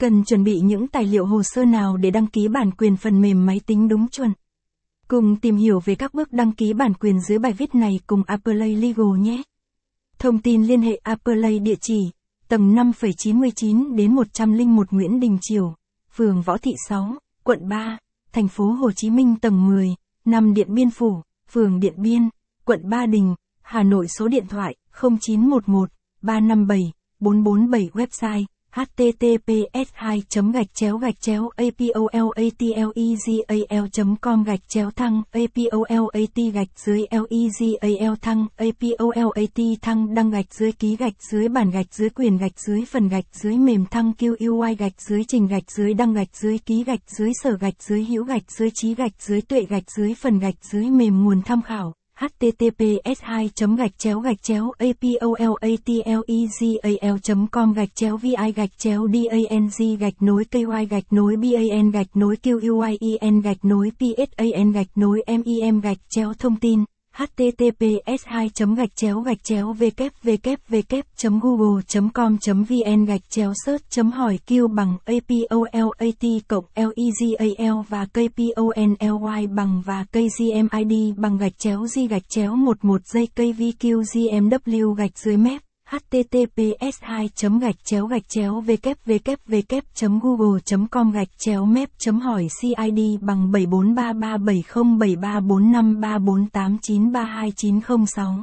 Cần chuẩn bị những tài liệu hồ sơ nào để đăng ký bản quyền phần mềm máy tính đúng chuẩn? Cùng tìm hiểu về các bước đăng ký bản quyền dưới bài viết này cùng Apolat Legal nhé. Thông tin liên hệ Apolat địa chỉ: tầng 5,99 đến 101 Nguyễn Đình Chiểu, phường Võ Thị Sáu, quận 3, thành phố Hồ Chí Minh. Tầng 10, 5 Điện Biên Phủ, phường Điện Biên, quận Ba Đình, Hà Nội. Số điện thoại 0911 357 447. Website https://apolatlegal.com/thăng/epolategal/đăng/dưới/ký/dưới/bản/dưới/quyền/dưới/phần/dưới/mềm/thăng/qy/dưới/trình/dưới/đăng/dưới/ký/dưới/tuệ/dưới/phần/dưới/mềm/thăng/hảo. https://apolatlegal.com/vi/dang/dan/qy/dan/ky/pan/psan/mem/. Thông tin https://www.google.com/search.hỏi q bằng apolat cộng legal và kpony bằng và kgmid bằng /g/11 kvqgmw /mep. https://www.google.com/mep.hỏi cid bằng 7433707345348932906.